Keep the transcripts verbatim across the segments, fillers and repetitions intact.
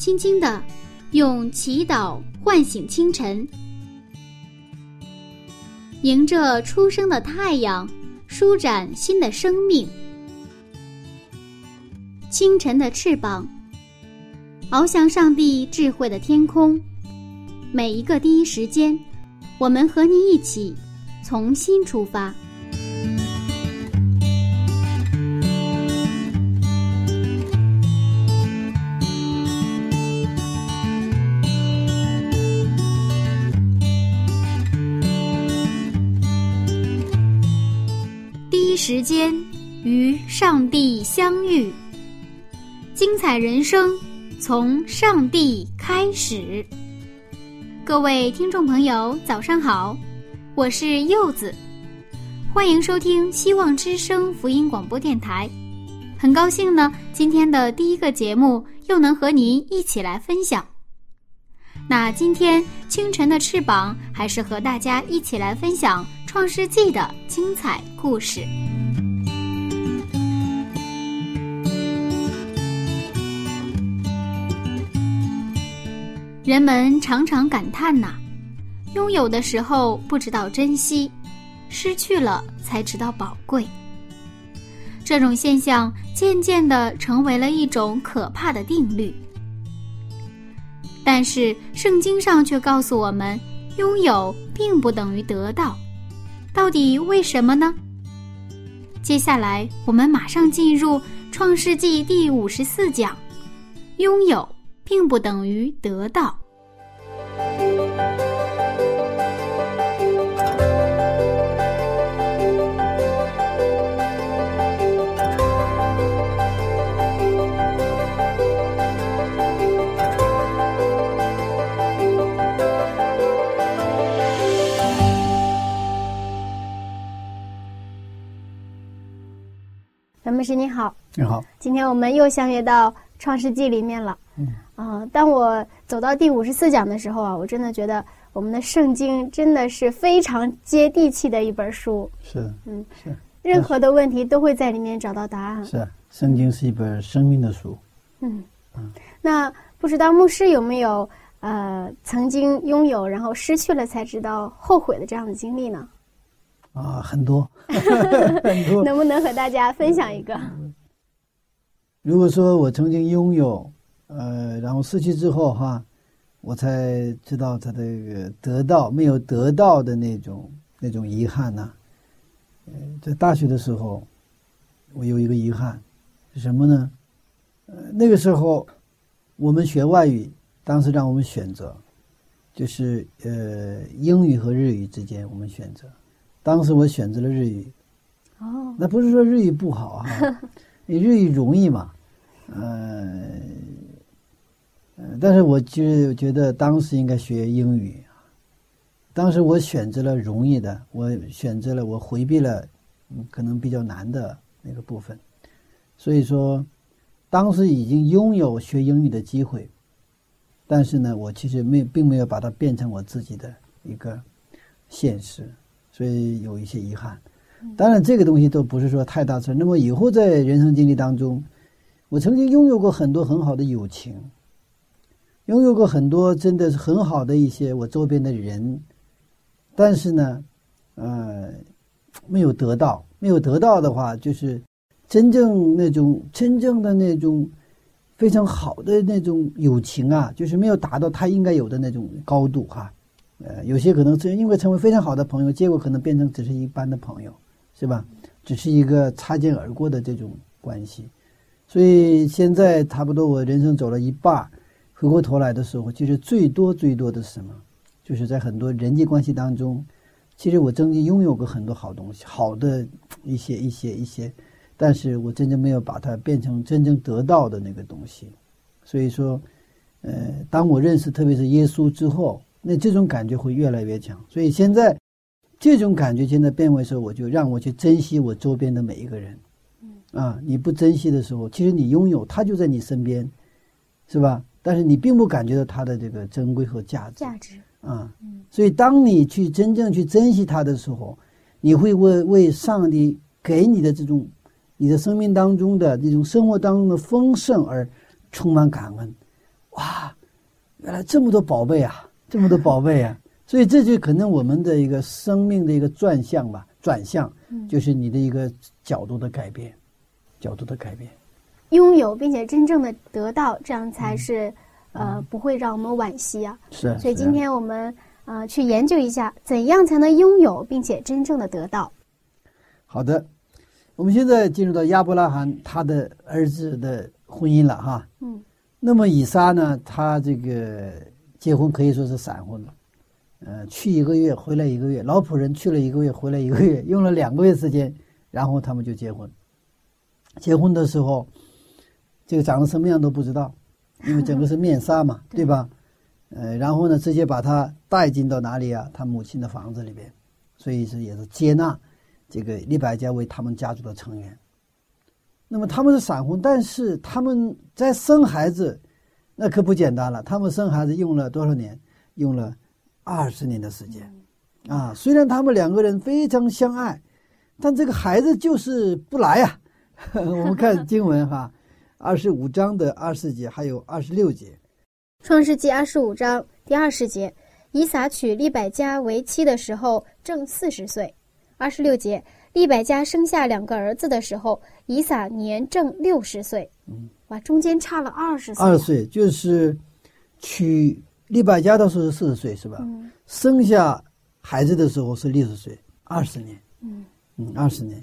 轻轻地用祈祷唤醒清晨。迎着初升的太阳，舒展新的生命。清晨的翅膀，翱翔上帝智慧的天空。每一个第一时间，我们和你一起从新出发。第一时间与上帝相遇，精彩人生从上帝开始。各位听众朋友，早上好，我是柚子，欢迎收听希望之声福音广播电台。很高兴呢，今天的第一个节目又能和您一起来分享。那今天清晨的翅膀还是和大家一起来分享创世纪的精彩故事。人们常常感叹呐、啊，拥有的时候不知道珍惜，失去了才知道宝贵。这种现象渐渐地成为了一种可怕的定律。但是圣经上却告诉我们，拥有并不等于得到，到底为什么呢？接下来我们马上进入创世纪第五十四讲，拥有并不等于得到。牧师你好。你好，今天我们又相约到创世纪里面了。嗯啊、呃，当我走到第五十四讲的时候啊，我真的觉得我们的圣经真的是非常接地气的一本书。是，嗯，是，任何的问题都会在里面找到答案。是，圣经是一本生命的书。嗯嗯，那不知道牧师有没有呃曾经拥有然后失去了才知道后悔的这样的经历呢？啊，很多，很多。能不能和大家分享一个？如果说我曾经拥有，呃，然后失去之后哈，我才知道他这个得到没有得到的那种那种遗憾呐、啊。呃，在大学的时候，我有一个遗憾，是什么呢？呃，那个时候我们学外语，当时让我们选择，就是呃英语和日语之间我们选择。当时我选择了日语，哦，那不是说日语不好啊，日语容易嘛，呃，但是我就觉得当时应该学英语，当时我选择了容易的，我选择了我回避了，嗯，可能比较难的那个部分，所以说，当时已经拥有学英语的机会，但是呢，我其实没并没有把它变成我自己的一个现实。所以有一些遗憾，当然这个东西都不是说太大事。那么以后在人生经历当中，我曾经拥有过很多很好的友情，拥有过很多真的是很好的一些我周边的人，但是呢，呃，没有得到，没有得到的话，就是真正那种真正的那种非常好的那种友情啊，就是没有达到他应该有的那种高度哈、啊。呃，有些可能是因为成为非常好的朋友，结果可能变成只是一般的朋友，是吧？只是一个擦肩而过的这种关系。所以现在差不多我人生走了一半，回过头来的时候，其实最多最多的是什么？就是在很多人际关系当中，其实我曾经拥有过很多好东西，好的一些一些一些，但是我真正没有把它变成真正得到的那个东西。所以说，呃，当我认识特别是耶稣之后，那这种感觉会越来越强，所以现在这种感觉现在变为的时候，我就让我去珍惜我周边的每一个人。啊，你不珍惜的时候，其实你拥有他就在你身边，是吧？但是你并不感觉到他的这个珍贵和价值。价值啊，所以当你去真正去珍惜他的时候，你会为为上帝给你的这种你的生命当中的这种生活当中的丰盛而充满感恩。哇！原来这么多宝贝啊，这么多宝贝啊！所以这就可能我们的一个生命的一个转向吧，转向就是你的一个角度的改变，角度的改变。拥有并且真正的得到，这样才是、嗯、呃不会让我们惋惜啊。是啊。所以今天我们啊、呃、去研究一下，怎样才能拥有并且真正的得到。好的，我们现在进入到亚伯拉罕他的儿子的婚姻了哈。嗯。那么以撒呢，他这个结婚可以说是闪婚了。呃，去一个月，回来一个月，老仆人去了一个月，回来一个月，用了两个月时间，然后他们就结婚。结婚的时候，这个长得什么样都不知道，因为整个是面纱嘛，对吧？呃，然后呢，直接把他带进到哪里啊？他母亲的房子里边，所以是也是接纳这个利百加为他们家族的成员。那么他们是闪婚，但是他们在生孩子，那可不简单了。他们生孩子用了多少年？用了二十年的时间啊，虽然他们两个人非常相爱，但这个孩子就是不来啊。我们看经文哈，二十五章的二十节还有二十六节，创世纪二十五章第二十节，以撒娶利百加为妻的时候正四十岁。二十六节，利百加生下两个儿子的时候，以撒年正六十岁。嗯，哇，中间差了二十岁。二十岁就是娶利百加的时候是四十岁是吧？嗯，生下孩子的时候是六十岁，二十年。嗯嗯，二十年。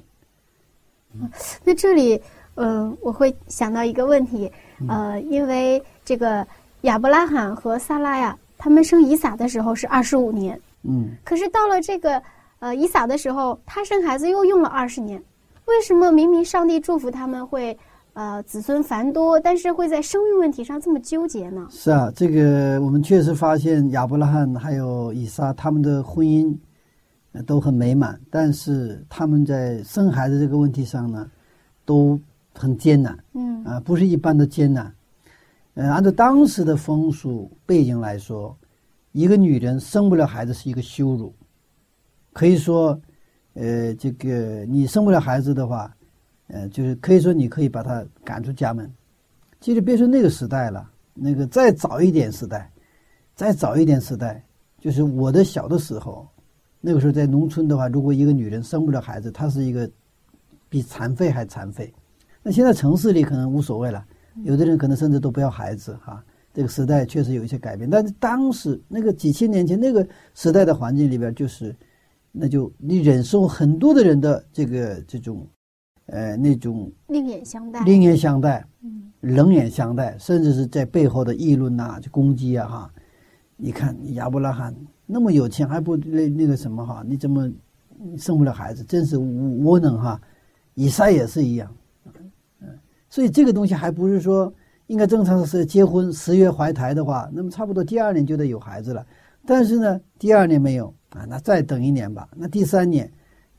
嗯，那这里，嗯、呃，我会想到一个问题，呃，因为这个亚伯拉罕和撒拉呀，他们生以撒的时候是二十五年。嗯，可是到了这个呃以撒的时候，他生孩子又用了二十年，为什么明明上帝祝福他们会？呃，子孙繁多，但是会在生育问题上这么纠结呢？是啊，这个我们确实发现亚伯拉罕还有以撒他们的婚姻、呃、都很美满，但是他们在生孩子这个问题上呢，都很艰难。嗯啊、呃，不是一般的艰难。呃，按照当时的风俗背景来说，一个女人生不了孩子是一个羞辱，可以说，呃，这个你生不了孩子的话。呃，就是可以说你可以把他赶出家门。其实别说那个时代了，那个再早一点时代，再早一点时代，就是我的小的时候，那个时候在农村的话，如果一个女人生不了孩子，她是一个比残废还残废。那现在城市里可能无所谓了，有的人可能甚至都不要孩子哈、啊。这个时代确实有一些改变，但是当时那个几千年前那个时代的环境里边，就是那就你忍受很多的人的这个这种。呃，那种另眼相待，另眼相待，嗯，冷眼相待，甚至是在背后的议论呐、啊、就攻击啊哈。你看亚伯拉罕那么有钱，还不那那个什么哈？你怎么生不了孩子？真是窝囊哈！以撒也是一样，嗯，所以这个东西还不是说应该正常是结婚十月怀胎的话，那么差不多第二年就得有孩子了。但是呢，第二年没有啊，那再等一年吧。那第三年、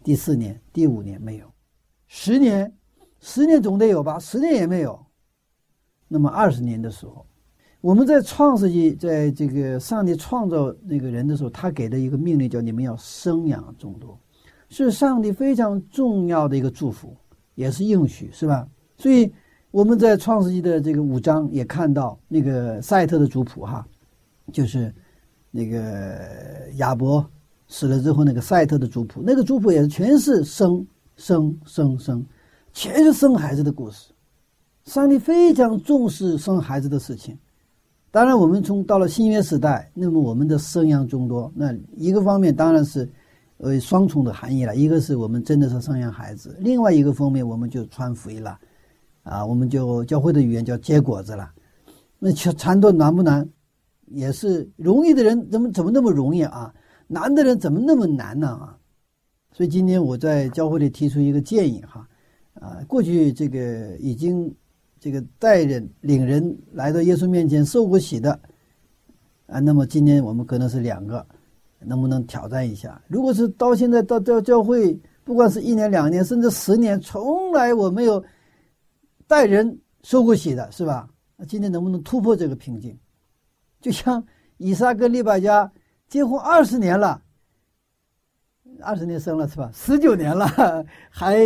第四年、第五年没有。十年，十年总得有吧？十年也没有，那么二十年的时候，我们在创世纪，在这个上帝创造那个人的时候，他给的一个命令叫你们要生养众多，是上帝非常重要的一个祝福，也是应许，是吧？所以我们在创世纪的这个五章也看到那个赛特的族谱哈，就是那个亚伯死了之后那个赛特的族谱，那个族谱也是全是生。生生生，全是生孩子的故事。上帝非常重视生孩子的事情。当然，我们从到了新约时代，那么我们的生养众多，那一个方面当然是，呃，双重的含义了。一个是我们真的是生养孩子，另外一个方面我们就传福音了，啊，我们就教会的语言叫结果子了。那传道难不难？也是容易的人怎么怎么那么容易啊？难的人怎么那么难呢啊？所以今天我在教会里提出一个建议哈，啊，过去这个已经这个带人领人来到耶稣面前受过洗的，啊，那么今天我们可能是两个，能不能挑战一下？如果是到现在到到教会，不管是一年两年甚至十年，从来我没有带人受过洗的，是吧？那今天能不能突破这个瓶颈？就像以撒跟利百加结婚二十年了。二十年生了是吧？十九年了，还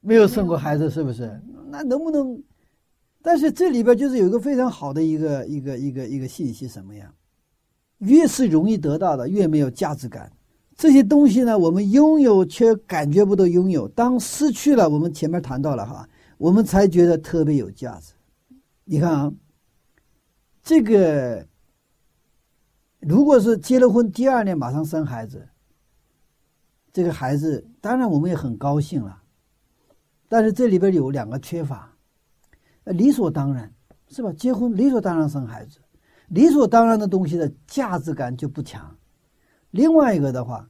没有生过孩子，是不是？那能不能但是这里边就是有一个非常好的一个一个一个一个信息，什么呀？越是容易得到的，越没有价值感。这些东西呢，我们拥有却感觉不到拥有，当失去了，我们前面谈到了哈，我们才觉得特别有价值。你看啊，这个如果是结了婚第二年马上生孩子，这个孩子当然我们也很高兴了，但是这里边有两个缺乏。理所当然，是吧？结婚理所当然生孩子，理所当然的东西的价值感就不强。另外一个的话，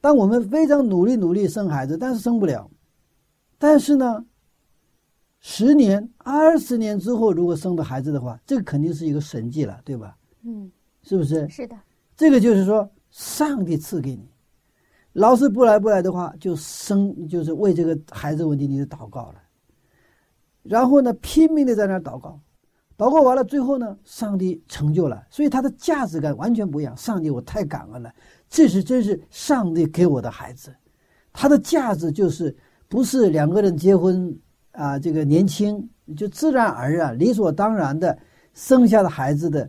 当我们非常努力努力生孩子，但是生不了，但是呢十年二十年之后如果生的孩子的话，这个肯定是一个神迹了，对吧？嗯，是不是？是的。这个就是说上帝赐给你，老是不来不来的话，就生就是为这个孩子问题你就祷告了，然后呢拼命的在那儿祷告，祷告完了最后呢上帝成就了，所以他的价值感完全不一样。上帝我太感恩了，这是真是上帝给我的孩子，他的价值就是不是两个人结婚啊，这个年轻就自然而然理所当然的生下的孩子的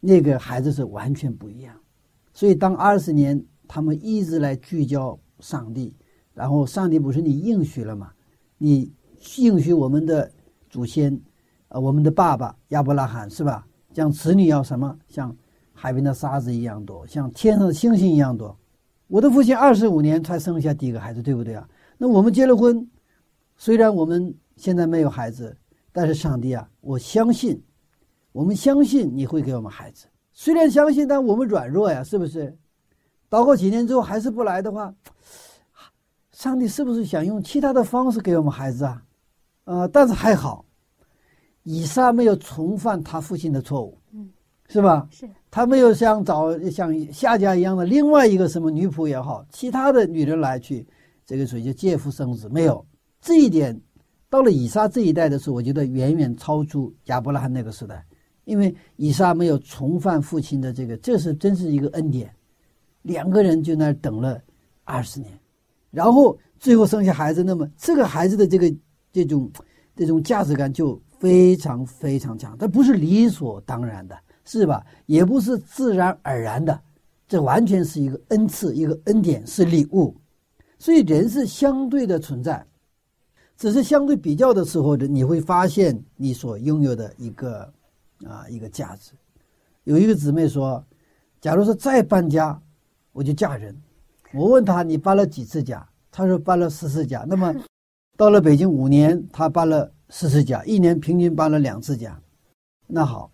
那个孩子是完全不一样。所以当二十年他们一直来聚焦上帝，然后上帝不是你应许了吗？你应许我们的祖先啊、呃，我们的爸爸亚伯拉罕，是吧？像子女要什么？像海边的沙子一样多，像天上的星星一样多。我的父亲二十五年才生下第一个孩子，对不对啊？那我们结了婚，虽然我们现在没有孩子，但是上帝啊，我相信，我们相信你会给我们孩子。虽然相信，但我们软弱呀，是不是？祷告几年之后还是不来的话，上帝是不是想用其他的方式给我们孩子啊？呃，但是还好，以撒没有重犯他父亲的错误，嗯，是吧？是。他没有像找像夏甲一样的另外一个什么女仆也好，其他的女人来去，这个属于借腹生子，没有。这一点，到了以撒这一代的时候，我觉得远远超出亚伯拉罕那个时代，因为以撒没有重犯父亲的这个，这是真是一个恩典。两个人就那等了二十年，然后最后生下孩子，那么这个孩子的这个。这种这种价值感就非常非常强，它不是理所当然的，是吧？也不是自然而然的，这完全是一个恩赐，一个恩典，是礼物。所以人是相对的存在，只是相对比较的时候，你会发现你所拥有的一个啊一个价值。有一个姊妹说，假如说再搬家我就嫁人，我问她你搬了几次家，她说搬了十四家。那么到了北京五年，他搬了四次家，一年平均搬了两次家。那好，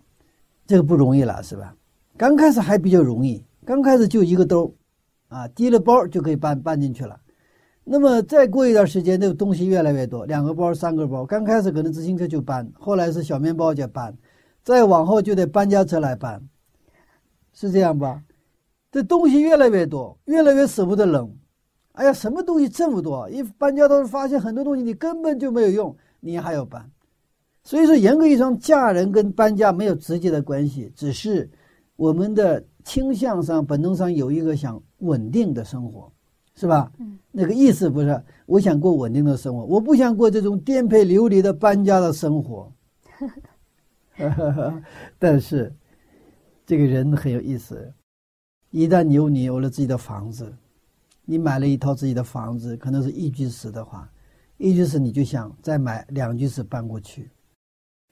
这个不容易了，是吧？刚开始还比较容易，刚开始就一个兜，啊，提了包就可以搬搬进去了。那么再过一段时间，这个东西越来越多，两个包、三个包。刚开始可能自行车就搬，后来是小面包就搬，再往后就得搬家车来搬，是这样吧？这东西越来越多，越来越舍不得扔。哎呀，什么东西这么多，一搬家都发现很多东西你根本就没有用，你还要搬。所以说严格意义上嫁人跟搬家没有直接的关系，只是我们的倾向上本能上有一个想稳定的生活，是吧？嗯，那个意思不是我想过稳定的生活，我不想过这种颠沛流离的搬家的生活。但是这个人很有意思，一旦你有你有了自己的房子，你买了一套自己的房子，可能是一居室的话，一居室你就想再买两居室搬过去，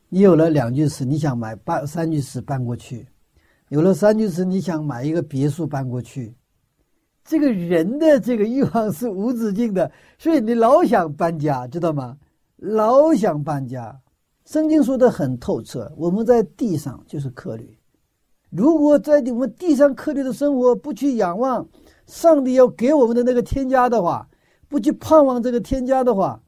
你有了两居室你想买三居室搬过去，有了三居室你想买一个别墅搬过去。这个人的这个欲望是无止境的，所以你老想搬家，知道吗？老想搬家。圣经说的很透彻，我们在地上就是客旅，如果在我们地上客旅的生活不去仰望上帝要给我们的那个添加的话，不去盼望这个添加的话，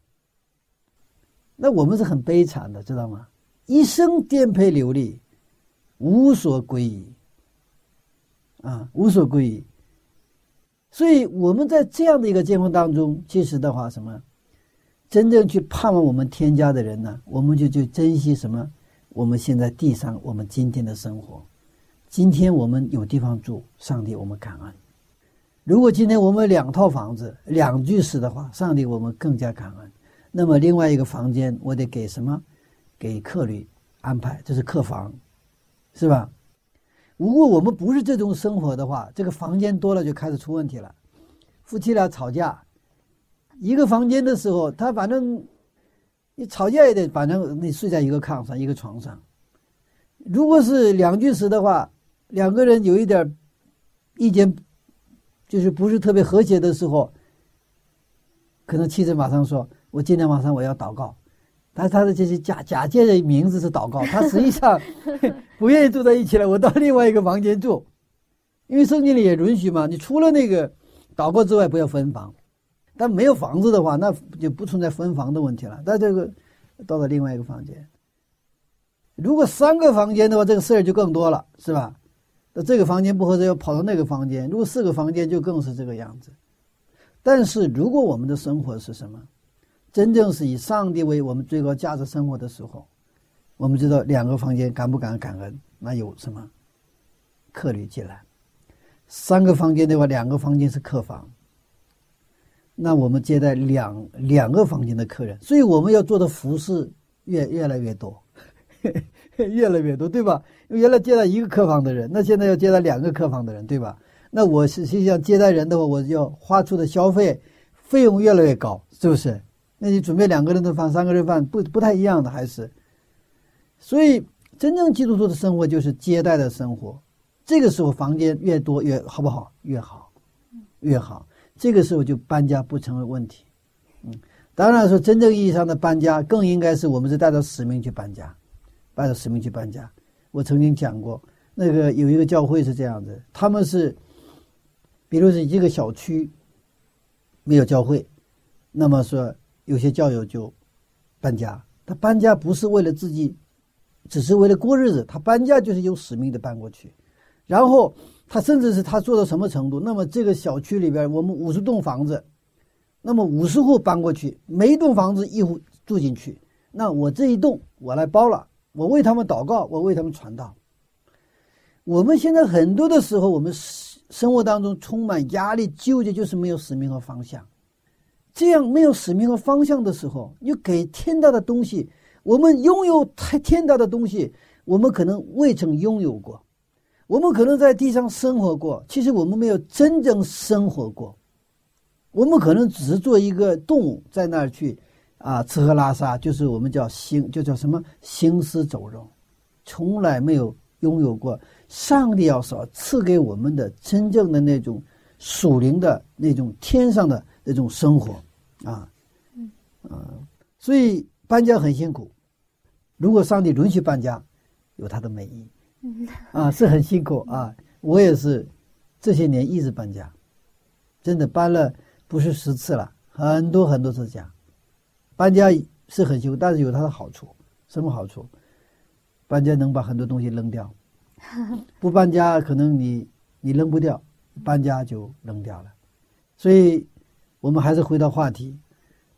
那我们是很悲惨的，知道吗？一生颠沛流离，无所归依啊，无所归依。所以我们在这样的一个境况当中，其实的话，什么真正去盼望我们添加的人呢？我们就去珍惜什么？我们现在地上，我们今天的生活，今天我们有地方住，上帝我们感恩。如果今天我们两套房子两居室的话，上帝我们更加感恩。那么另外一个房间我得给什么？给客旅，安排，这是客房，是吧？如果我们不是这种生活的话，这个房间多了就开始出问题了。夫妻俩吵架，一个房间的时候，他反正你吵架也得，反正你睡在一个炕上，一个床上。如果是两居室的话，两个人有一点意见，就是不是特别和谐的时候，可能妻子马上说：“我今天晚上我要祷告。”但是他的这些假假借的名字是祷告，他实际上不愿意住在一起了，我到另外一个房间住，因为圣经里也允许嘛，你除了那个祷告之外不要分房，但没有房子的话，那就不存在分房的问题了。但这个到了另外一个房间，如果三个房间的话，这个事儿就更多了，是吧？那这个房间不合适，要跑到那个房间。如果四个房间，就更是这个样子。但是如果我们的生活是什么？真正是以上帝为我们最高价值生活的时候，我们知道两个房间敢不敢感恩，那有什么客旅进来。三个房间的话，两个房间是客房，那我们接待两两个房间的客人，所以我们要做的服饰越越来越多越来越多，对吧？原来接待一个客房的人，那现在要接待两个客房的人，对吧？那我实际上接待人的话，我要花出的消费费用越来越高，是不是？那你准备两个人的饭，三个人饭不不太一样的，还是。所以真正基督徒的生活就是接待的生活，这个时候房间越多越好，不好？越好越好，这个时候就搬家不成为问题。嗯，当然说真正意义上的搬家更应该是我们是带着使命去搬家，带着使命去搬家。我曾经讲过，那个有一个教会是这样子，他们是比如是一个小区没有教会，那么说有些教友就搬家，他搬家不是为了自己，只是为了过日子，他搬家就是有使命的搬过去。然后他甚至是他做到什么程度，那么这个小区里边我们五十栋房子，那么五十户搬过去，每一栋房子一户住进去，那我这一栋我来包了，我为他们祷告，我为他们传道。我们现在很多的时候，我们生活当中充满压力纠结，就是没有使命和方向。这样没有使命和方向的时候，你给天大的东西，我们拥有太天大的东西，我们可能未曾拥有过，我们可能在地上生活过，其实我们没有真正生活过，我们可能只是做一个动物在那儿去啊吃喝拉撒，就是我们叫行，就叫什么行尸走肉，从来没有拥有过上帝要所赐给我们的真正的那种属灵的那种天上的那种生活。啊，嗯、呃，所以搬家很辛苦。如果上帝允许搬家，有他的美意，啊，是很辛苦啊。我也是，这些年一直搬家，真的搬了不是十次了，很多很多次家。搬家是很辛苦，但是有它的好处。什么好处？搬家能把很多东西扔掉，不搬家可能你你扔不掉，搬家就扔掉了。所以我们还是回到话题，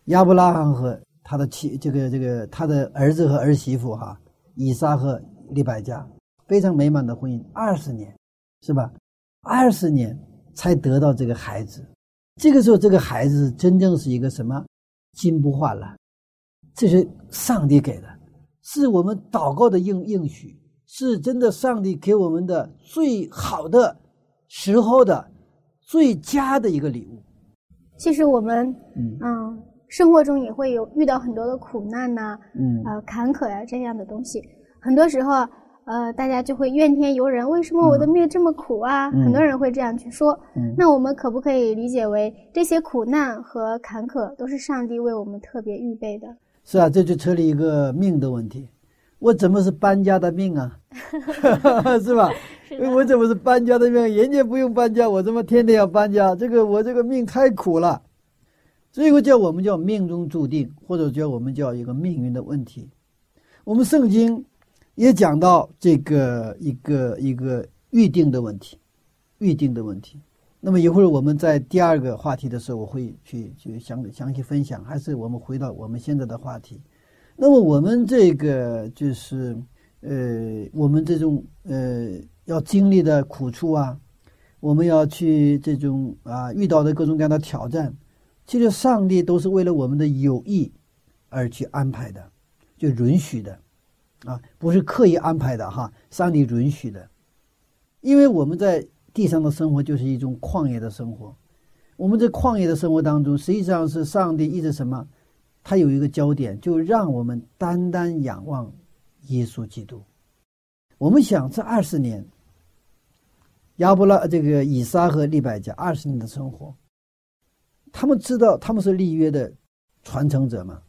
亚伯拉罕和他的妻，这个这个他的儿子和儿媳妇哈、啊，以撒和利百加，非常美满的婚姻，二十年，是吧？二十年才得到这个孩子，这个时候这个孩子真正是一个什么？金不换了，这是上帝给的，是我们祷告的应应许，是真的上帝给我们的最好的时候的最佳的一个礼物。其实我们，嗯、呃，生活中也会有遇到很多的苦难呐、啊，嗯，呃，坎坷呀、啊、这样的东西。很多时候，呃，大家就会怨天尤人，为什么我的命这么苦啊？嗯、很多人会这样去说、嗯。那我们可不可以理解为这些苦难和坎坷都是上帝为我们特别预备的？是啊，这就扯了一个命的问题。我怎么是搬家的命啊？是吧？我怎么是搬家的命？人家不用搬家，我怎么天天要搬家？这个我这个命太苦了，这个叫我们叫命中注定，或者叫我们叫一个命运的问题。我们圣经也讲到这个一个一个预定的问题，预定的问题。那么一会儿我们在第二个话题的时候，我会去去详详细分享。还是我们回到我们现在的话题。那么我们这个就是呃，我们这种呃要经历的苦处啊，我们要去这种啊遇到的各种各样的挑战，其实上帝都是为了我们的有益而去安排的，就允许的。啊，不是刻意安排的哈，上帝允许的。因为我们在地上的生活就是一种旷野的生活，我们在旷野的生活当中，实际上是上帝一直什么，他有一个焦点，就让我们单单仰望耶稣基督。我们想这二十年，亚伯拉这个以撒和利百加二十年的生活，他们知道他们是立约的传承者嘛，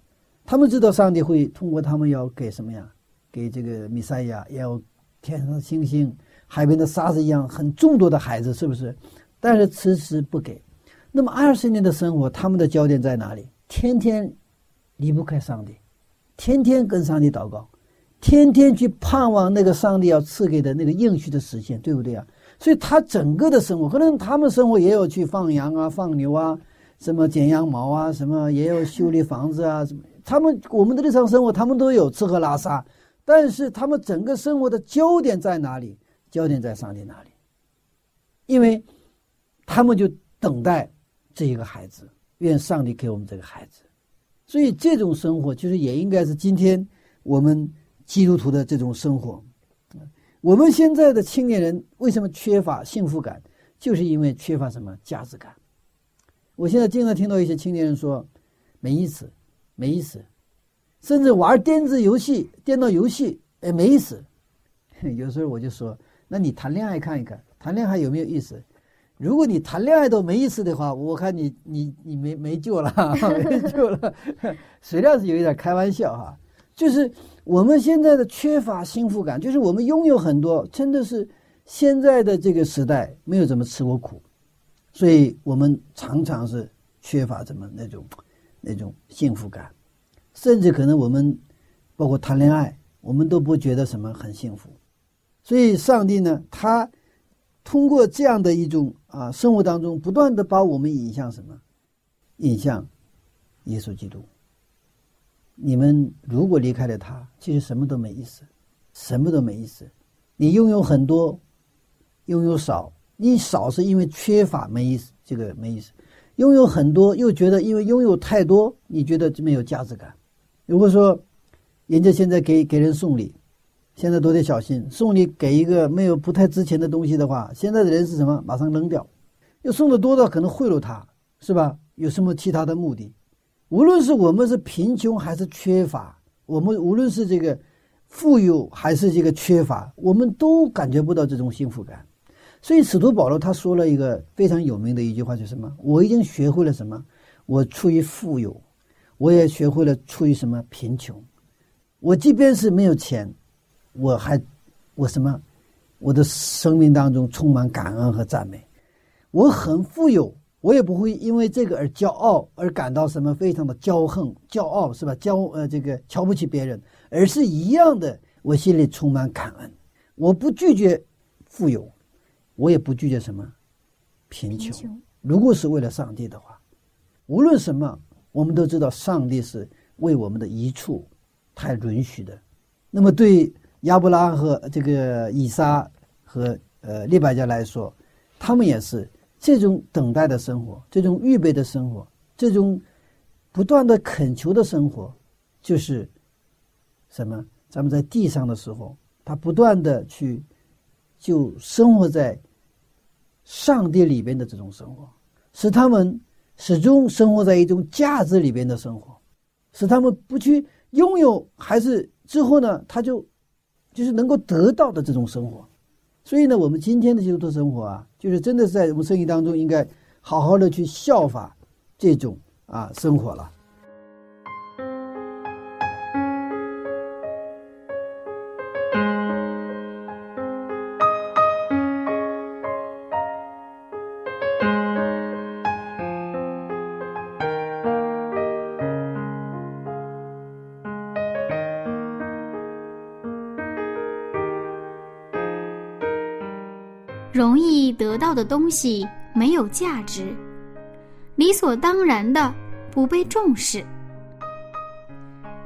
他们知道上帝会通过他们要给什么呀？给这个弥赛亚，也有天上的星星、海边的沙子一样很众多的孩子，是不是？但是迟迟不给。那么二十年的生活，他们的焦点在哪里？天天离不开上帝，天天跟上帝祷告，天天去盼望那个上帝要赐给的那个应许的实现，对不对啊？所以他整个的生活，可能他们生活也有去放羊啊、放牛啊、什么剪羊毛啊、什么也有修理房子啊，什么他们我们的日常生活他们都有吃喝拉撒，但是他们整个生活的焦点在哪里？焦点在上帝哪里？因为他们就等待这一个孩子，愿上帝给我们这个孩子。所以这种生活其实也应该是今天我们基督徒的这种生活。我们现在的青年人为什么缺乏幸福感？就是因为缺乏什么价值感。我现在经常听到一些青年人说没意思没意思，甚至玩电子游戏电脑游戏也没意思。有时候我就说，那你谈恋爱看一看，谈恋爱有没有意思？如果你谈恋爱都没意思的话，我看你你你没没救了没救了虽然是有一点开玩笑哈，就是我们现在的缺乏幸福感，就是我们拥有很多，真的是现在的这个时代没有怎么吃过苦，所以我们常常是缺乏怎么那种那种幸福感，甚至可能我们包括谈恋爱，我们都不觉得什么很幸福。所以上帝呢，他通过这样的一种啊生活当中，不断的把我们引向什么？引向耶稣基督。你们如果离开了他，其实什么都没意思，什么都没意思。你拥有很多，拥有少，你少是因为缺乏没意思，这个没意思。拥有很多又觉得因为拥有太多，你觉得没有价值感。如果说人家现在给给人送礼，现在都得小心，送礼给一个没有不太值钱的东西的话，现在的人是什么？马上扔掉。又送的多的可能贿赂他，是吧？有什么其他的目的？无论是我们是贫穷还是缺乏，我们无论是这个富有还是这个缺乏，我们都感觉不到这种幸福感。所以使徒保罗他说了一个非常有名的一句话，就是什么？我已经学会了什么？我出于富有，我也学会了出于什么？贫穷。我即便是没有钱，我还我什么我的生命当中充满感恩和赞美。我很富有，我也不会因为这个而骄傲，而感到什么非常的骄横骄傲，是吧？骄呃这个瞧不起别人，而是一样的，我心里充满感恩。我不拒绝富有，我也不拒绝什么贫穷，贫穷如果是为了上帝的话，无论什么，我们都知道上帝是为我们的一处太允许的。那么对亚伯拉和这个以撒和呃利百加来说，他们也是这种等待的生活，这种预备的生活，这种不断的恳求的生活，就是什么？咱们在地上的时候，他不断的去就生活在上帝里边的这种生活，使他们始终生活在一种价值里边的生活，使他们不去拥有，还是之后呢，他就就是能够得到的这种生活。所以呢，我们今天的基督徒生活啊，就是真的是在我们生意当中应该好好的去效法这种啊生活了。容易得到的东西没有价值，理所当然的不被重视。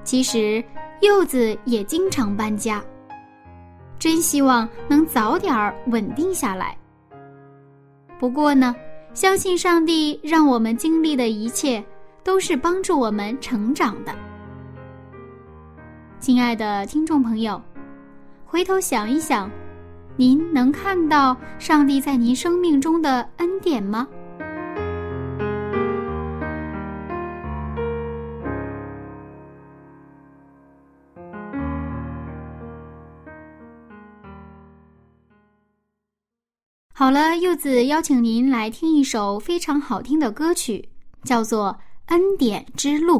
其实柚子也经常搬家，真希望能早点稳定下来。不过呢，相信上帝让我们经历的一切都是帮助我们成长的。亲爱的听众朋友，回头想一想，您能看到上帝在您生命中的恩典吗？好了，柚子邀请您来听一首非常好听的歌曲，叫做《恩典之路》。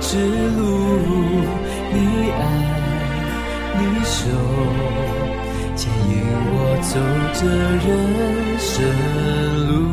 之路，你爱你手牵引我走这人生路。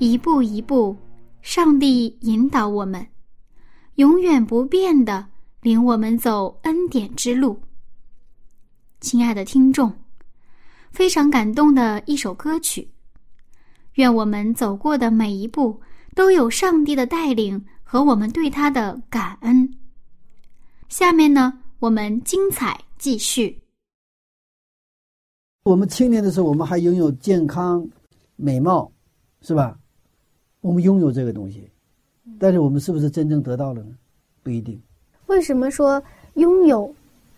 一步一步，上帝引导我们，永远不变地领我们走恩典之路。亲爱的听众，非常感动的一首歌曲，愿我们走过的每一步都有上帝的带领和我们对他的感恩。下面呢，我们精彩继续。我们青年的时候，我们还拥有健康、美貌，是吧？我们拥有这个东西，但是我们是不是真正得到了呢？不一定。为什么说拥有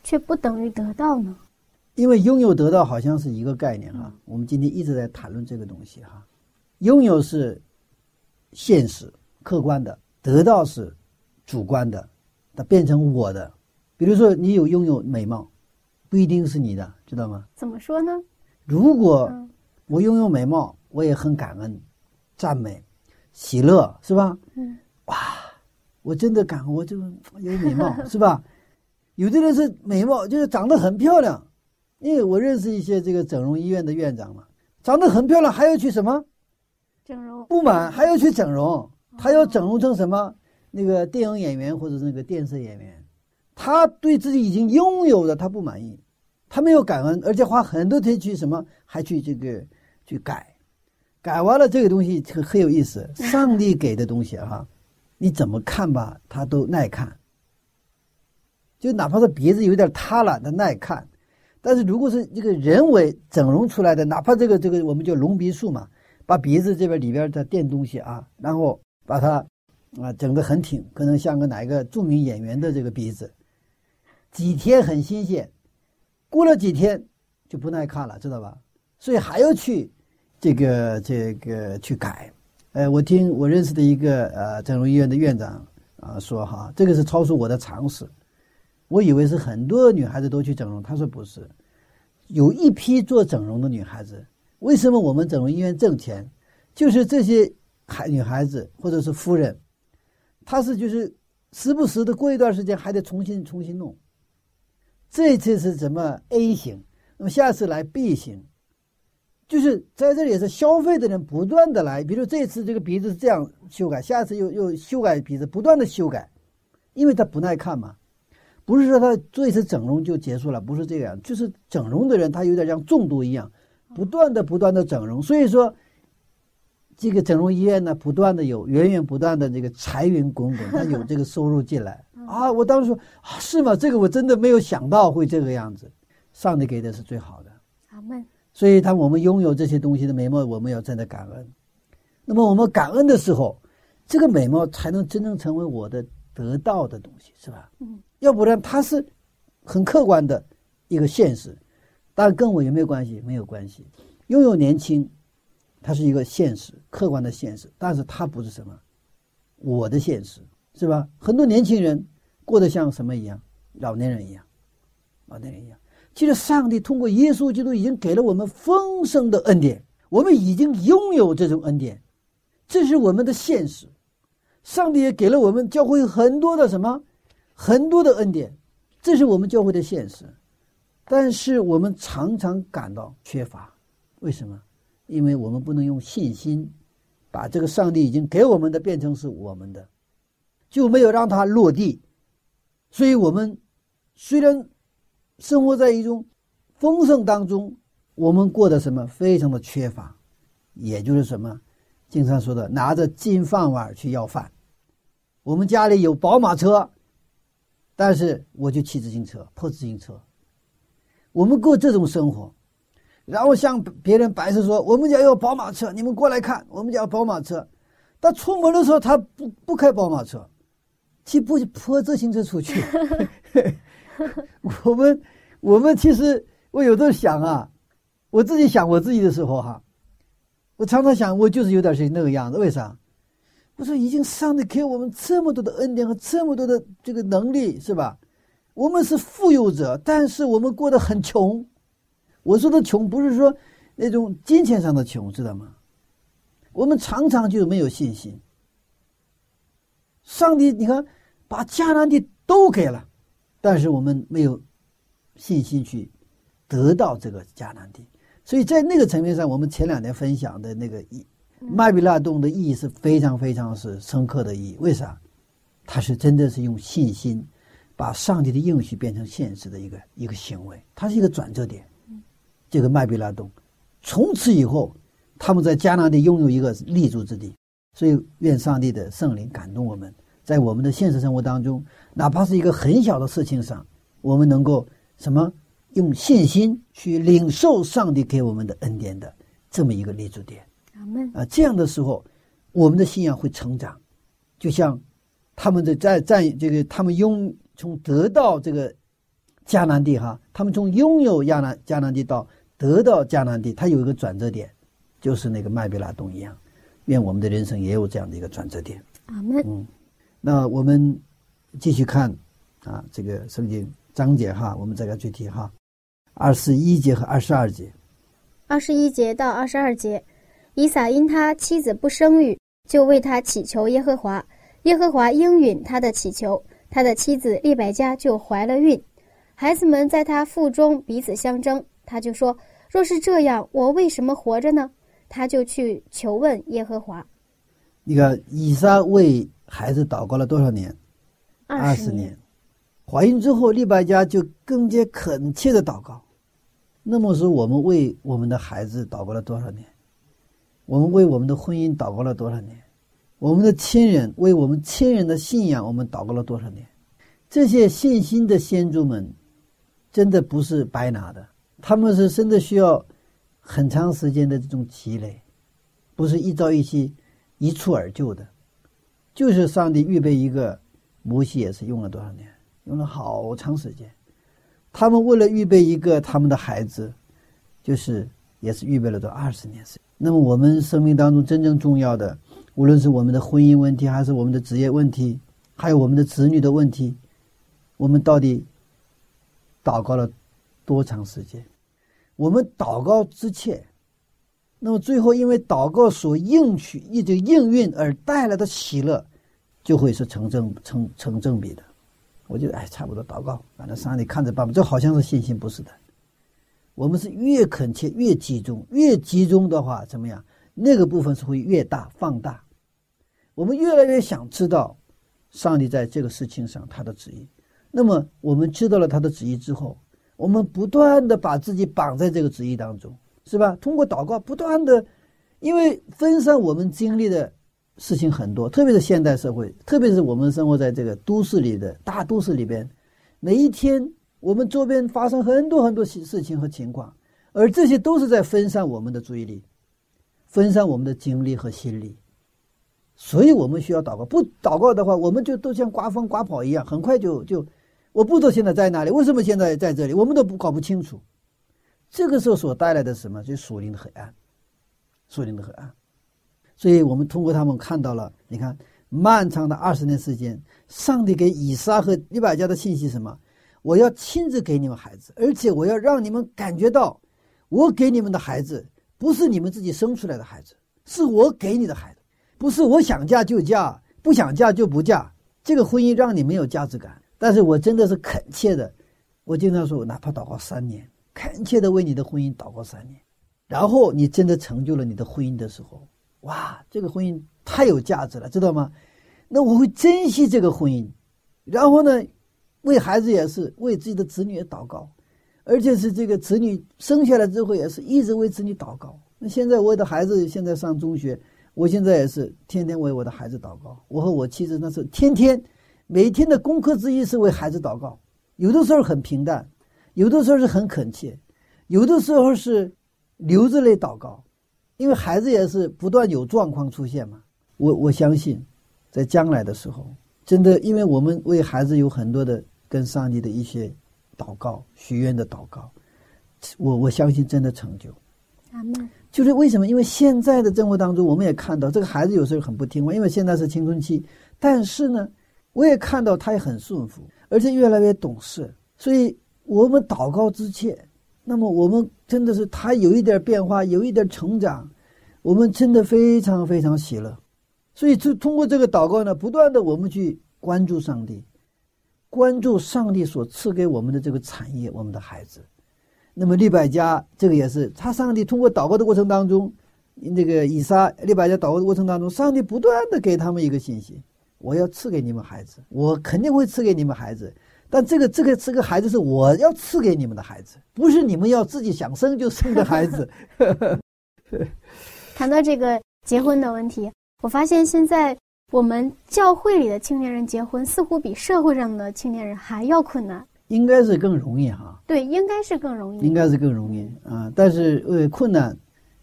却不等于得到呢？因为拥有得到好像是一个概念哈、啊，我们今天一直在谈论这个东西哈、啊。拥有是现实客观的，得到是主观的，它变成我的。比如说你有拥有美貌，不一定是你的，知道吗？怎么说呢？如果我拥有美貌，我也很感恩、赞美、喜乐，是吧？嗯。哇，我真的感恩，我就有美貌，是吧？有的人是美貌，就是长得很漂亮。因为我认识一些这个整容医院的院长嘛，长得很漂亮，还要去什么？整容。不满，还要去整容。他要整容成什么？那个电影演员或者那个电视演员，他对自己已经拥有的他不满意，他没有感恩，而且花很多钱去什么，还去这个去改，改完了这个东西很很有意思。上帝给的东西啊，你怎么看吧，他都耐看。就哪怕是鼻子有点塌了，他耐看。但是如果是这个人为整容出来的，哪怕这个这个我们叫隆鼻术嘛，把鼻子这边里边再垫东西啊，然后把它啊整得很挺，可能像个哪个著名演员的这个鼻子，几天很新鲜，过了几天就不耐看了，知道吧？所以还要去这个这个去改。呃，我听我认识的一个呃整容医院的院长啊、呃、说哈，这个是超出我的常识。我以为是很多女孩子都去整容，他说不是，有一批做整容的女孩子。为什么我们整容医院挣钱？就是这些女孩子或者是夫人，她是就是时不时的过一段时间还得重新重新弄，这次是什么 A 型，那么下次来 B 型，就是在这里也是消费的人不断的来，比如这次这个鼻子这样修改，下次又又修改鼻子，不断的修改，因为他不耐看嘛。不是说他做一次整容就结束了，不是这样，就是整容的人他有点像中毒一样，不断的不断的整容。所以说这个整容医院呢，不断的有源源不断的这个财源滚滚，他有这个收入进来啊。我当时说、啊、是吗？这个我真的没有想到会这个样子。上帝给的是最好的，阿们。所以他我们拥有这些东西的美貌，我们要真的感恩。那么我们感恩的时候，这个美貌才能真正成为我的得到的东西，是吧？嗯，要不然它是很客观的一个现实，但跟我有没有关系？没有关系。拥有年轻，它是一个现实，客观的现实，但是它不是什么我的现实，是吧？很多年轻人过得像什么一样？老年人一样，老年人一样。其实上帝通过耶稣基督已经给了我们丰盛的恩典，我们已经拥有这种恩典，这是我们的现实。上帝也给了我们教会很多的什么？很多的恩典，这是我们教会的现实。但是我们常常感到缺乏，为什么？因为我们不能用信心把这个上帝已经给我们的变成是我们的，就没有让它落地。所以我们虽然生活在一种丰盛当中，我们过得什么？非常的缺乏。也就是什么？经常说的拿着金饭碗去要饭。我们家里有宝马车，但是我就骑自行车，破自行车。我们过这种生活，然后向别人摆设说我们家有宝马车，你们过来看，我们家有宝马车。他出门的时候他不不开宝马车，骑不破自行车出去。我们我们其实我有时候想啊，我自己想我自己的时候哈、啊，我常常想我就是有点是那个样子，为啥？我说已经上帝给我们这么多的恩典和这么多的这个能力，是吧？我们是富有者，但是我们过得很穷。我说的穷不是说那种金钱上的穷，知道吗？我们常常就没有信心。上帝你看把迦南地都给了，但是我们没有信心去得到这个迦南地。所以在那个层面上，我们前两天分享的那个麦比拉洞的意义是非常非常是深刻的意义。为啥？它是真的是用信心把上帝的应许变成现实的一个一个行为，它是一个转折点。这个麦比拉洞从此以后他们在迦南地拥有一个立足之地。所以愿上帝的圣灵感动我们，在我们的现实生活当中，哪怕是一个很小的事情上，我们能够什么用信心去领受上帝给我们的恩典的这么一个立足点。啊，这样的时候我们的信仰会成长。就像他们的在在这个他们拥从得到这个迦南地哈，他们从拥有迦南迦南地到得到迦南地，它有一个转折点，就是那个麦比拉洞一样。愿我们的人生也有这样的一个转折点。阿门。嗯，那我们继续看啊，这个圣经章节哈，我们再看具体哈，二十一节和二十二节。二十一节到二十二节，以撒因他妻子不生育，就为他祈求耶和华，耶和华应允他的祈求，他的妻子利百加就怀了孕。孩子们在他腹中彼此相争，他就说：若是这样，我为什么活着呢？他就去求问耶和华。你看，以撒为孩子祷告了多少年？二十年。怀孕之后，利百加就更加恳切的祷告。那么说，我们为我们的孩子祷告了多少年？我们为我们的婚姻祷告了多少年？我们的亲人，为我们亲人的信仰，我们祷告了多少年？这些信心的先祖们真的不是白拿的，他们是真的需要很长时间的这种积累，不是一朝一夕一蹴而就的。就是上帝预备一个摩西也是用了多少年，用了好长时间。他们为了预备一个他们的孩子，就是也是预备了多二十年时间。那么我们生命当中真正重要的，无论是我们的婚姻问题，还是我们的职业问题，还有我们的子女的问题，我们到底祷告了多长时间？我们祷告之切，那么最后因为祷告所应许一直应运而带来的喜乐，就会是成正成成正比的。我觉得哎，差不多祷告，反正上帝看着办吧。这好像是信心，不是的。我们是越恳切越集中，越集中的话怎么样？那个部分是会越大放大。我们越来越想知道上帝在这个事情上他的旨意。那么我们知道了他的旨意之后，我们不断的把自己绑在这个旨意当中，是吧？通过祷告不断的，因为分散我们经历的事情很多，特别是现代社会，特别是我们生活在这个都市里的大都市里边，每一天我们周边发生很多很多事情和情况，而这些都是在分散我们的注意力，分散我们的精力和心力。所以我们需要祷告，不祷告的话我们就都像刮风刮跑一样，很快就就我不知道现在在哪里，为什么现在在这里，我们都不搞不清楚。这个时候所带来的什么，就是属灵的黑暗，属灵的黑暗。所以我们通过他们看到了，你看漫长的二十年时间，上帝给以撒和利百加的信息什么？我要亲自给你们孩子，而且我要让你们感觉到，我给你们的孩子不是你们自己生出来的孩子，是我给你的孩子，不是我想嫁就嫁，不想嫁就不嫁，这个婚姻让你没有价值感。但是我真的是恳切的，我经常说我哪怕祷告三年，恳切的为你的婚姻祷告三年，然后你真的成就了你的婚姻的时候，哇，这个婚姻太有价值了，知道吗？那我会珍惜这个婚姻，然后呢为孩子也是，为自己的子女也祷告，而且是这个子女生下来之后也是一直为子女祷告。那现在我的孩子现在上中学，我现在也是天天为我的孩子祷告，我和我妻子那是天天每天的功课之一是为孩子祷告，有的时候很平淡，有的时候是很恳切，有的时候是流着泪祷告，因为孩子也是不断有状况出现嘛。我我相信，在将来的时候，真的，因为我们为孩子有很多的跟上帝的一些祷告、许愿的祷告，我我相信真的成就。阿门。就是为什么？因为现在的生活当中，我们也看到这个孩子有时候很不听话，因为现在是青春期，但是呢。我也看到他也很顺服，而且越来越懂事。所以我们祷告之切，那么我们真的是他有一点变化，有一点成长，我们真的非常非常喜乐。所以就通过这个祷告呢，不断的我们去关注上帝，关注上帝所赐给我们的这个产业，我们的孩子。那么利百加这个也是，他上帝通过祷告的过程当中，那个以撒利百加祷告的过程当中，上帝不断的给他们一个信息。我要赐给你们孩子，我肯定会赐给你们孩子，但这个这个这个孩子是我要赐给你们的孩子，不是你们要自己想生就生的孩子。谈到这个结婚的问题，我发现现在我们教会里的青年人结婚似乎比社会上的青年人还要困难。应该是更容易哈。对，应该是更容易。应该是更容易啊，但是呃困难，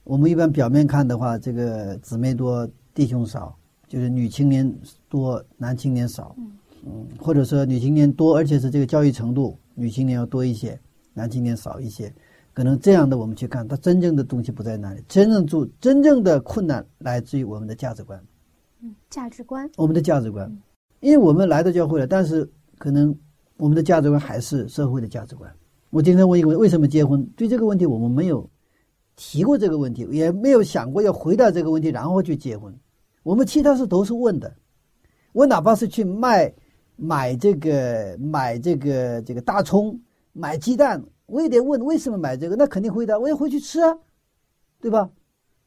我们一般表面看的话，这个姊妹多弟兄少，就是女青年多男青年少，嗯嗯，或者说女青年多，而且是这个教育程度女青年要多一些，男青年少一些，可能这样的我们去看，它真正的东西不在哪里，真正住真正的困难来自于我们的价值观，嗯，价值观，我们的价值观，嗯，因为我们来到教会了，但是可能我们的价值观还是社会的价值观。我经常问一个问题，为什么结婚？对这个问题我们没有提过这个问题，也没有想过要回答这个问题，然后去结婚。我们其他事都是问的，我哪怕是去卖买这个买这个这个大葱，买鸡蛋，我也得问为什么买这个，那肯定回答我要回去吃啊，对吧？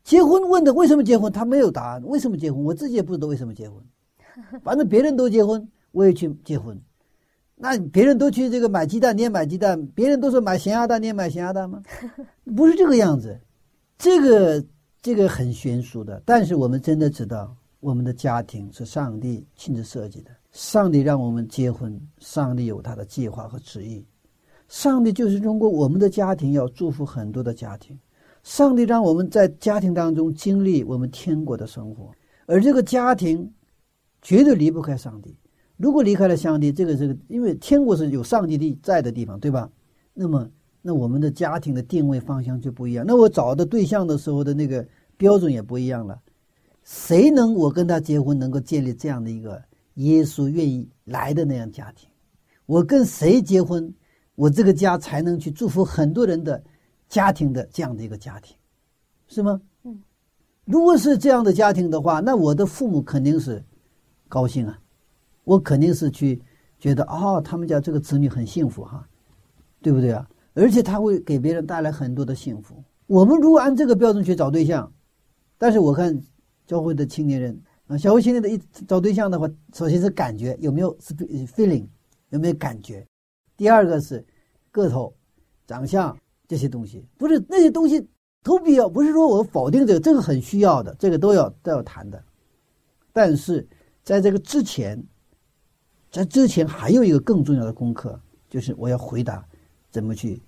结婚问的为什么结婚，他没有答案，为什么结婚我自己也不知道为什么结婚，反正别人都结婚我也去结婚，那别人都去这个买鸡蛋你也买鸡蛋，别人都说买咸鸭蛋你也买咸鸭蛋吗？不是这个样子。这个这个很悬殊的，但是我们真的知道我们的家庭是上帝亲自设计的，上帝让我们结婚，上帝有他的计划和旨意，上帝就是通过我们的家庭要祝福很多的家庭，上帝让我们在家庭当中经历我们天国的生活，而这个家庭绝对离不开上帝，如果离开了上帝，这个这个因为天国是有上帝在的地方，对吧？那么那我们的家庭的定位方向就不一样，那我找的对象的时候的那个标准也不一样了。谁能我跟他结婚能够建立这样的一个耶稣愿意来的那样家庭？我跟谁结婚，我这个家才能去祝福很多人的家庭的这样的一个家庭，是吗？嗯。如果是这样的家庭的话，那我的父母肯定是高兴啊，我肯定是去觉得啊、哦，他们家这个子女很幸福哈，对不对啊？而且他会给别人带来很多的幸福。我们如果按这个标准去找对象，但是我看教会的青年人啊，教会青年的一找对象的话，首先是感觉，有没有 feeling， 有没有感觉？第二个是个头、长相这些东西，不是那些东西都必要，不是说我否定这个，这个很需要的，这个都要都要谈的。但是在这个之前，在之前还有一个更重要的功课，就是我要回答。怎么去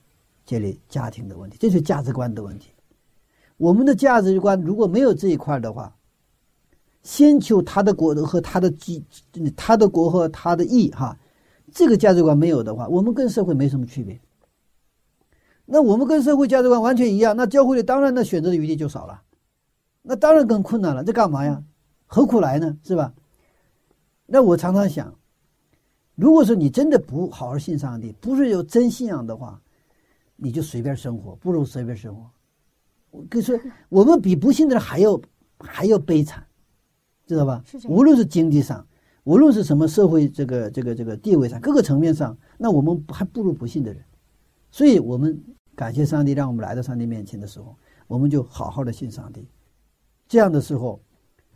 建立家庭的问题，这是价值观的问题。我们的价值观如果没有这一块的话，先求他的国和他的义，他的国和他的义哈，这个价值观没有的话，我们跟社会没什么区别。那我们跟社会价值观完全一样，那教会里当然的选择的余地就少了，那当然更困难了，这干嘛呀？何苦来呢？是吧？那我常常想，如果说你真的不好好信上帝，不是有真信仰的话，你就随便生活，不如随便生活。我跟你说，我们比不信的人还要还要悲惨，知道吧？无论是经济上，无论是什么社会这个这个这个地位上，各个层面上，那我们还不如不信的人。所以我们感谢上帝，让我们来到上帝面前的时候，我们就好好的信上帝。这样的时候，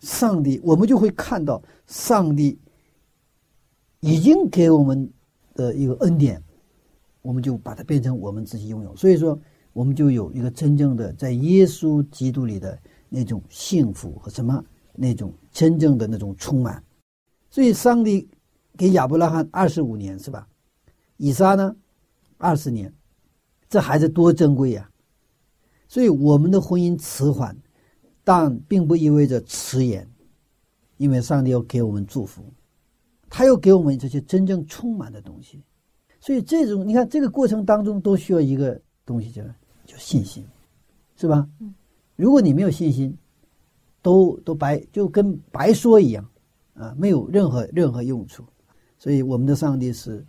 上帝我们就会看到上帝。已经给我们的一个恩典，我们就把它变成我们自己拥有，所以说我们就有一个真正的在耶稣基督里的那种幸福和什么那种真正的那种充满。所以上帝给亚伯拉罕二十五年是吧，以撒呢二十年，这孩子多珍贵呀、啊！所以我们的婚姻迟缓，但并不意味着迟延，因为上帝要给我们祝福，他又给我们这些真正充满的东西。所以这种你看这个过程当中都需要一个东西，就是信心，是吧？如果你没有信心，都都白就跟白说一样啊，没有任何任何用处。所以我们的上帝是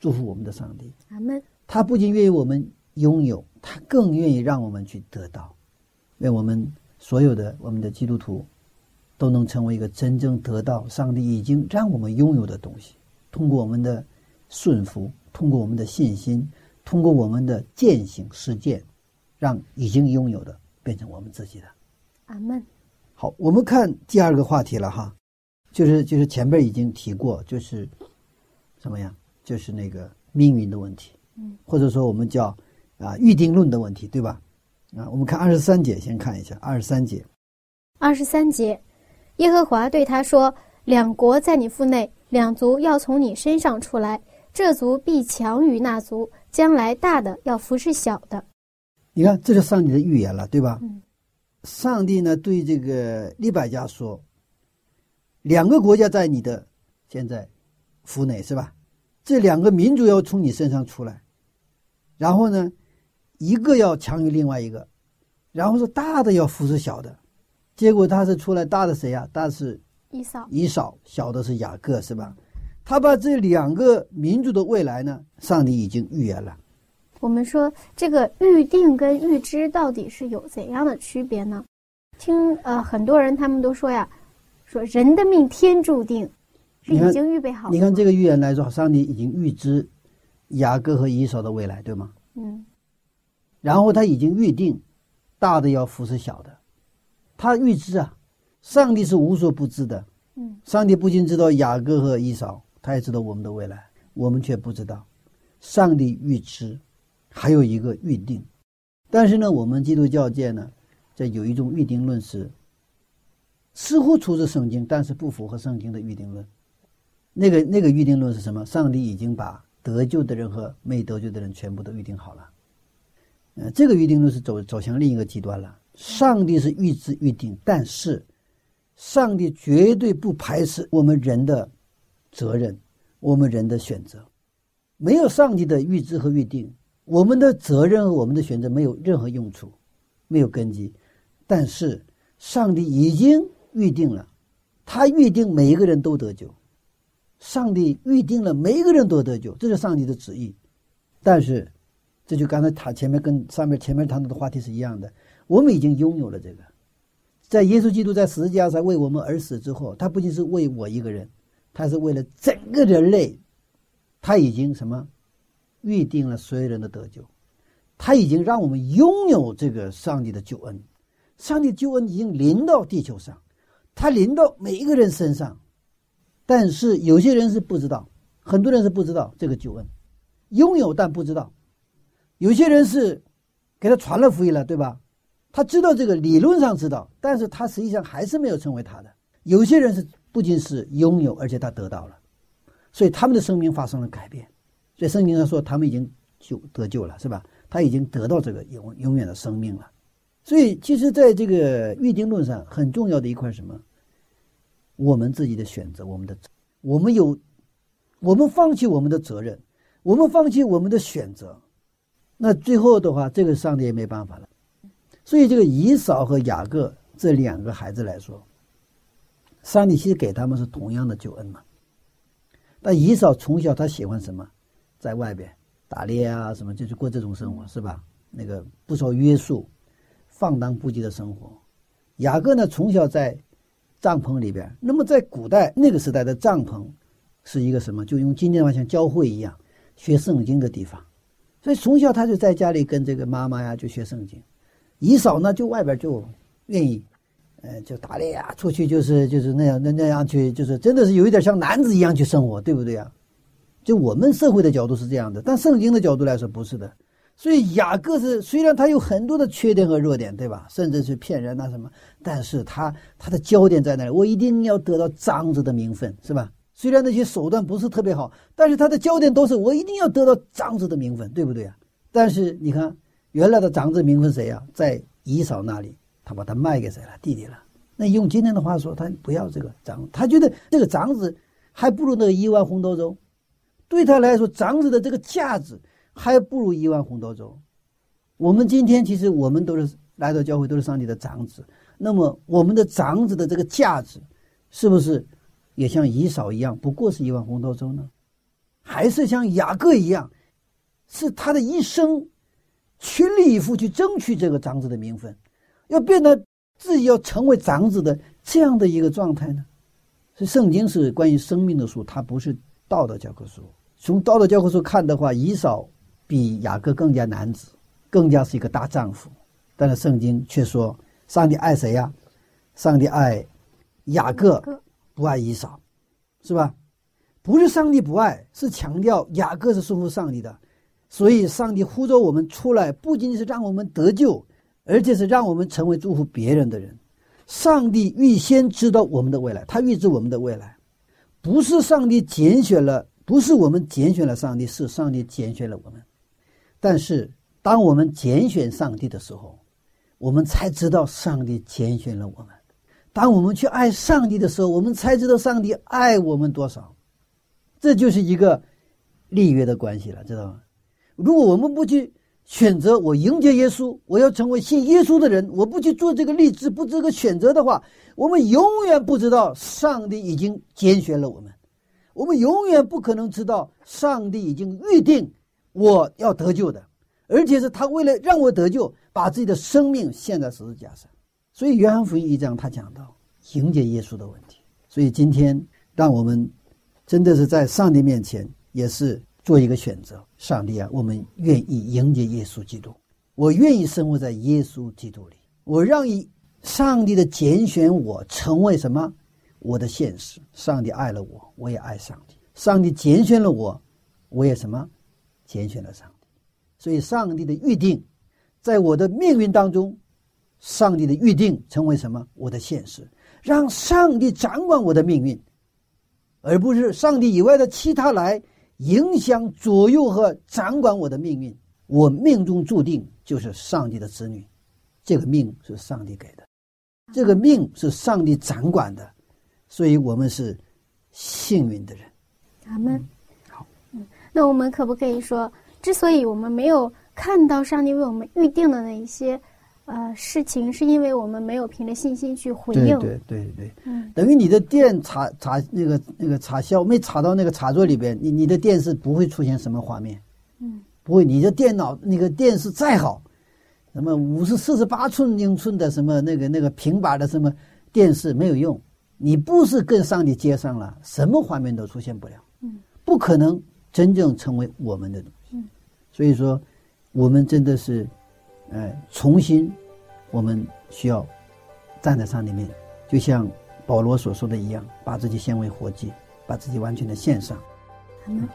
祝福我们的上帝，他不仅愿意我们拥有，他更愿意让我们去得到。愿我们所有的我们的基督徒都能成为一个真正得到上帝已经让我们拥有的东西，通过我们的顺服，通过我们的信心，通过我们的践行实践，让已经拥有的变成我们自己的。阿们。好，我们看第二个话题了哈，就是就是前边已经提过，就是什么呀？就是那个命运的问题，嗯，或者说我们叫啊预定论的问题，对吧？啊，我们看二十三节，先看一下二十三节。二十三节，耶和华对他说：“两国在你腹内，两族要从你身上出来，这族必强于那族，将来大的要服侍小的。”你看，这是上帝的预言了，对吧？嗯。上帝呢，对这个利百加说：“两个国家在你的现在腹内，是吧？这两个民族要从你身上出来，然后呢，一个要强于另外一个，然后是大的要服侍小的。”结果他是出来大的谁呀、啊？大的是以扫，以扫，小的是雅各，是吧？他把这两个民族的未来呢，上帝已经预言了。我们说这个预定跟预知到底是有怎样的区别呢？听呃很多人他们都说呀，说人的命天注定，是已经预备好了。你看这个预言来说，上帝已经预知雅各和以扫的未来，对吗？嗯。然后他已经预定，大的要服侍小的。他预知啊，上帝是无所不知的。嗯，上帝不仅知道雅各和以扫，他也知道我们的未来，我们却不知道。上帝预知，还有一个预定。但是呢，我们基督教界呢，这有一种预定论是，似乎出自圣经，但是不符合圣经的预定论。那个那个预定论是什么？上帝已经把得救的人和没得救的人全部都预定好了。呃，这个预定论是走走向另一个极端了。上帝是预知预定，但是上帝绝对不排斥我们人的责任，我们人的选择。没有上帝的预知和预定，我们的责任和我们的选择没有任何用处，没有根基。但是上帝已经预定了，他预定每一个人都得救，上帝预定了每一个人都得救，这是上帝的旨意。但是这就刚才他前面跟上面前面谈到的话题是一样的，我们已经拥有了这个，在耶稣基督在十字架上为我们而死之后，他不仅是为我一个人，他是为了整个人类，他已经什么预定了所有人的得救，他已经让我们拥有这个上帝的救恩，上帝救恩已经临到地球上，他临到每一个人身上。但是有些人是不知道，很多人是不知道这个救恩，拥有但不知道。有些人是给他传了福音了，对吧？他知道这个，理论上知道，但是他实际上还是没有成为他的。有些人是不仅是拥有，而且他得到了，所以他们的生命发生了改变。所以圣经上说他们已经就得救了，是吧？他已经得到这个永永远的生命了。所以其实在这个预定论上很重要的一块什么？我们自己的选择，我们的我们有我们放弃我们的责任，我们放弃我们的选择，那最后的话这个上帝也没办法了。所以这个以扫和雅各这两个孩子来说，上帝其实给他们是同样的救恩嘛。但以扫从小他喜欢什么？在外边打猎啊什么，就是过这种生活，是吧？那个不受约束，放荡不羁的生活。雅各呢，从小在帐篷里边。那么在古代那个时代的帐篷是一个什么，就用今天的话像教会一样学圣经的地方。所以从小他就在家里跟这个妈妈呀就学圣经。以扫呢，就外边就愿意，呃，就打猎啊，出去就是就是那样那那样去，就是真的是有一点像男子一样去生活，对不对啊？就我们社会的角度是这样的，但圣经的角度来说不是的。所以雅各是虽然他有很多的缺点和弱点，对吧？甚至是骗人啊什么，但是他他的焦点在哪里？我一定要得到长子的名分，是吧？虽然那些手段不是特别好，但是他的焦点都是我一定要得到长子的名分，对不对啊？但是你看。原来的长子名分谁啊？在以扫那里，他把他卖给谁了？弟弟了。那用今天的话说，他不要这个长子，他觉得这个长子还不如那个一碗红豆粥，对他来说，长子的这个价值还不如一碗红豆粥。我们今天其实我们都是来到教会，都是上帝的长子，那么我们的长子的这个价值，是不是也像以扫一样，不过是一碗红豆粥呢？还是像雅各一样，是他的一生？全力以赴去争取这个长子的名分，要变得自己要成为长子的这样的一个状态呢？所以圣经是关于生命的书，它不是道德教科书。从道德教科书看的话，以扫比雅各更加男子，更加是一个大丈夫。但是圣经却说，上帝爱谁呀、啊？上帝爱雅各，不爱以扫，是吧？不是上帝不爱，是强调雅各是顺服上帝的。所以上帝呼召我们出来，不仅仅是让我们得救，而且是让我们成为祝福别人的人。上帝预先知道我们的未来，他预知我们的未来，不是上帝拣选了，不是我们拣选了上帝，是上帝拣选了我们。但是当我们拣选上帝的时候，我们才知道上帝拣选了我们。当我们去爱上帝的时候，我们才知道上帝爱我们多少。这就是一个立约的关系了，知道吗？如果我们不去选择我迎接耶稣，我要成为信耶稣的人，我不去做这个立志，不这个选择的话，我们永远不知道上帝已经拣选了我们，我们永远不可能知道上帝已经预定我要得救的，而且是他为了让我得救，把自己的生命献在十字架上。所以约翰福音一章他讲到迎接耶稣的问题。所以今天让我们真的是在上帝面前也是做一个选择，上帝啊，我们愿意迎接耶稣基督，我愿意生活在耶稣基督里，我让以上帝的拣选我成为什么？我的现实。上帝爱了我，我也爱上帝，上帝拣选了我，我也什么？拣选了上帝。所以上帝的预定在我的命运当中，上帝的预定成为什么？我的现实，让上帝掌管我的命运，而不是上帝以外的其他来影响左右和掌管我的命运。我命中注定就是上帝的子女，这个命是上帝给的，这个命是上帝掌管的，所以我们是幸运的人。阿们、嗯、好、嗯、那我们可不可以说，之所以我们没有看到上帝为我们预定的那一些呃事情，是因为我们没有凭着信心去回应。对对对对，嗯，等于你的电插插那个那个插销没插到那个插座里边，你你的电视不会出现什么画面，嗯，不会。你的电脑那个电视再好，什么五十四十八寸英寸的什么那个那个平板的什么电视没有用，你不是跟上帝接上了，什么画面都出现不了，嗯，不可能真正成为我们的东西。嗯，所以说，我们真的是。呃，重新我们需要站在上帝面，就像保罗所说的一样，把自己献为活祭，把自己完全的献上。嗯，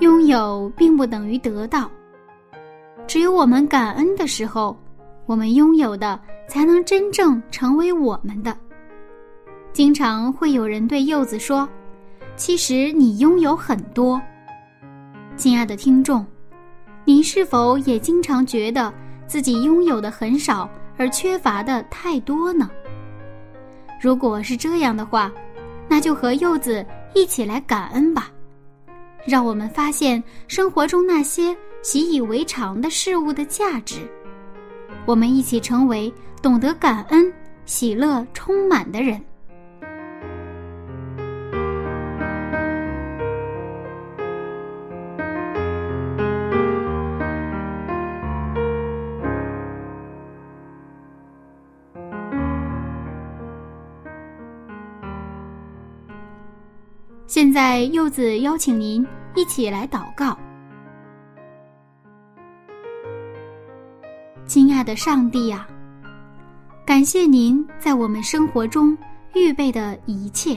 拥有并不等于得到，只有我们感恩的时候，我们拥有的才能真正成为我们的。经常会有人对柚子说，其实你拥有很多。亲爱的听众，你是否也经常觉得自己拥有的很少，而缺乏的太多呢？如果是这样的话，那就和柚子一起来感恩吧。让我们发现生活中那些习以为常的事物的价值，我们一起成为懂得感恩、喜乐充满的人。现现在柚子邀请您一起来祷告。亲爱的上帝啊，感谢您在我们生活中预备的一切，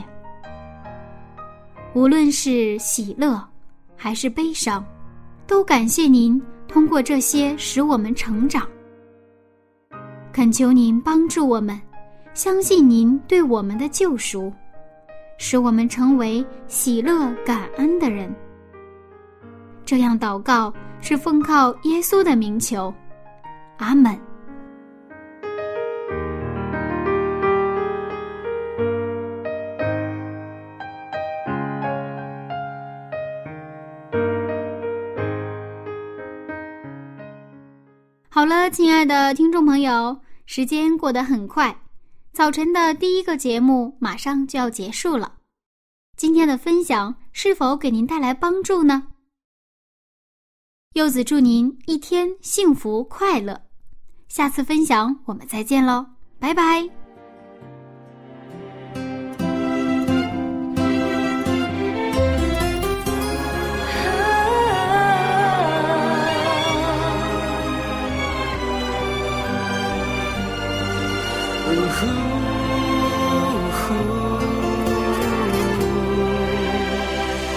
无论是喜乐还是悲伤，都感谢您通过这些使我们成长。恳求您帮助我们相信您对我们的救赎，使我们成为喜乐感恩的人。这样祷告是奉靠耶稣的名求，阿们。好了，亲爱的听众朋友，时间过得很快，早晨的第一个节目马上就要结束了。今天的分享是否给您带来帮助呢？柚子祝您一天幸福快乐，下次分享我们再见喽，拜拜。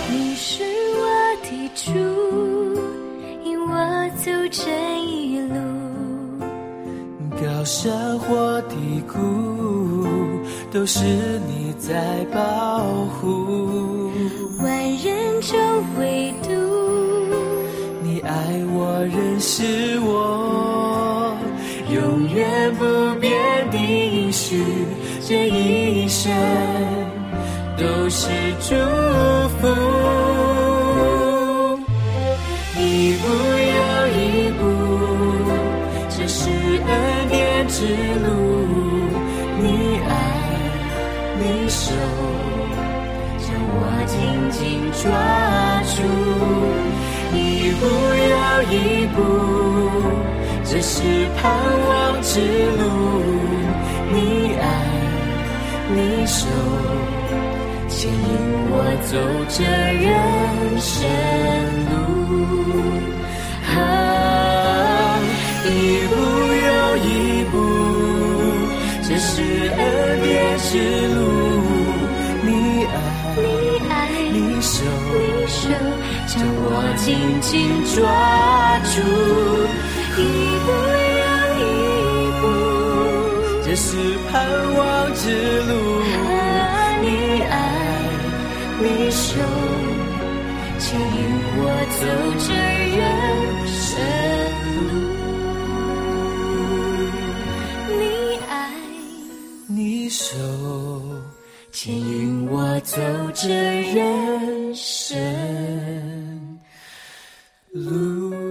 你是我的主，引我走这一路，高山或低谷都是你在保护，万人中唯独你爱我，认识我，永远不变的应许，这一生都是祝福。一步又一步，这是恩典之路，你爱你手将我紧紧抓住，一步又一步，这是盼望之路，你爱你手牵引我走这人生路，啊，一步又一步，这是恩典之路，你爱你爱你手将我紧紧抓住，一步又一步，这是盼望之路，你爱你手牵引我走这人生路，你爱你手牵引我走这人生路。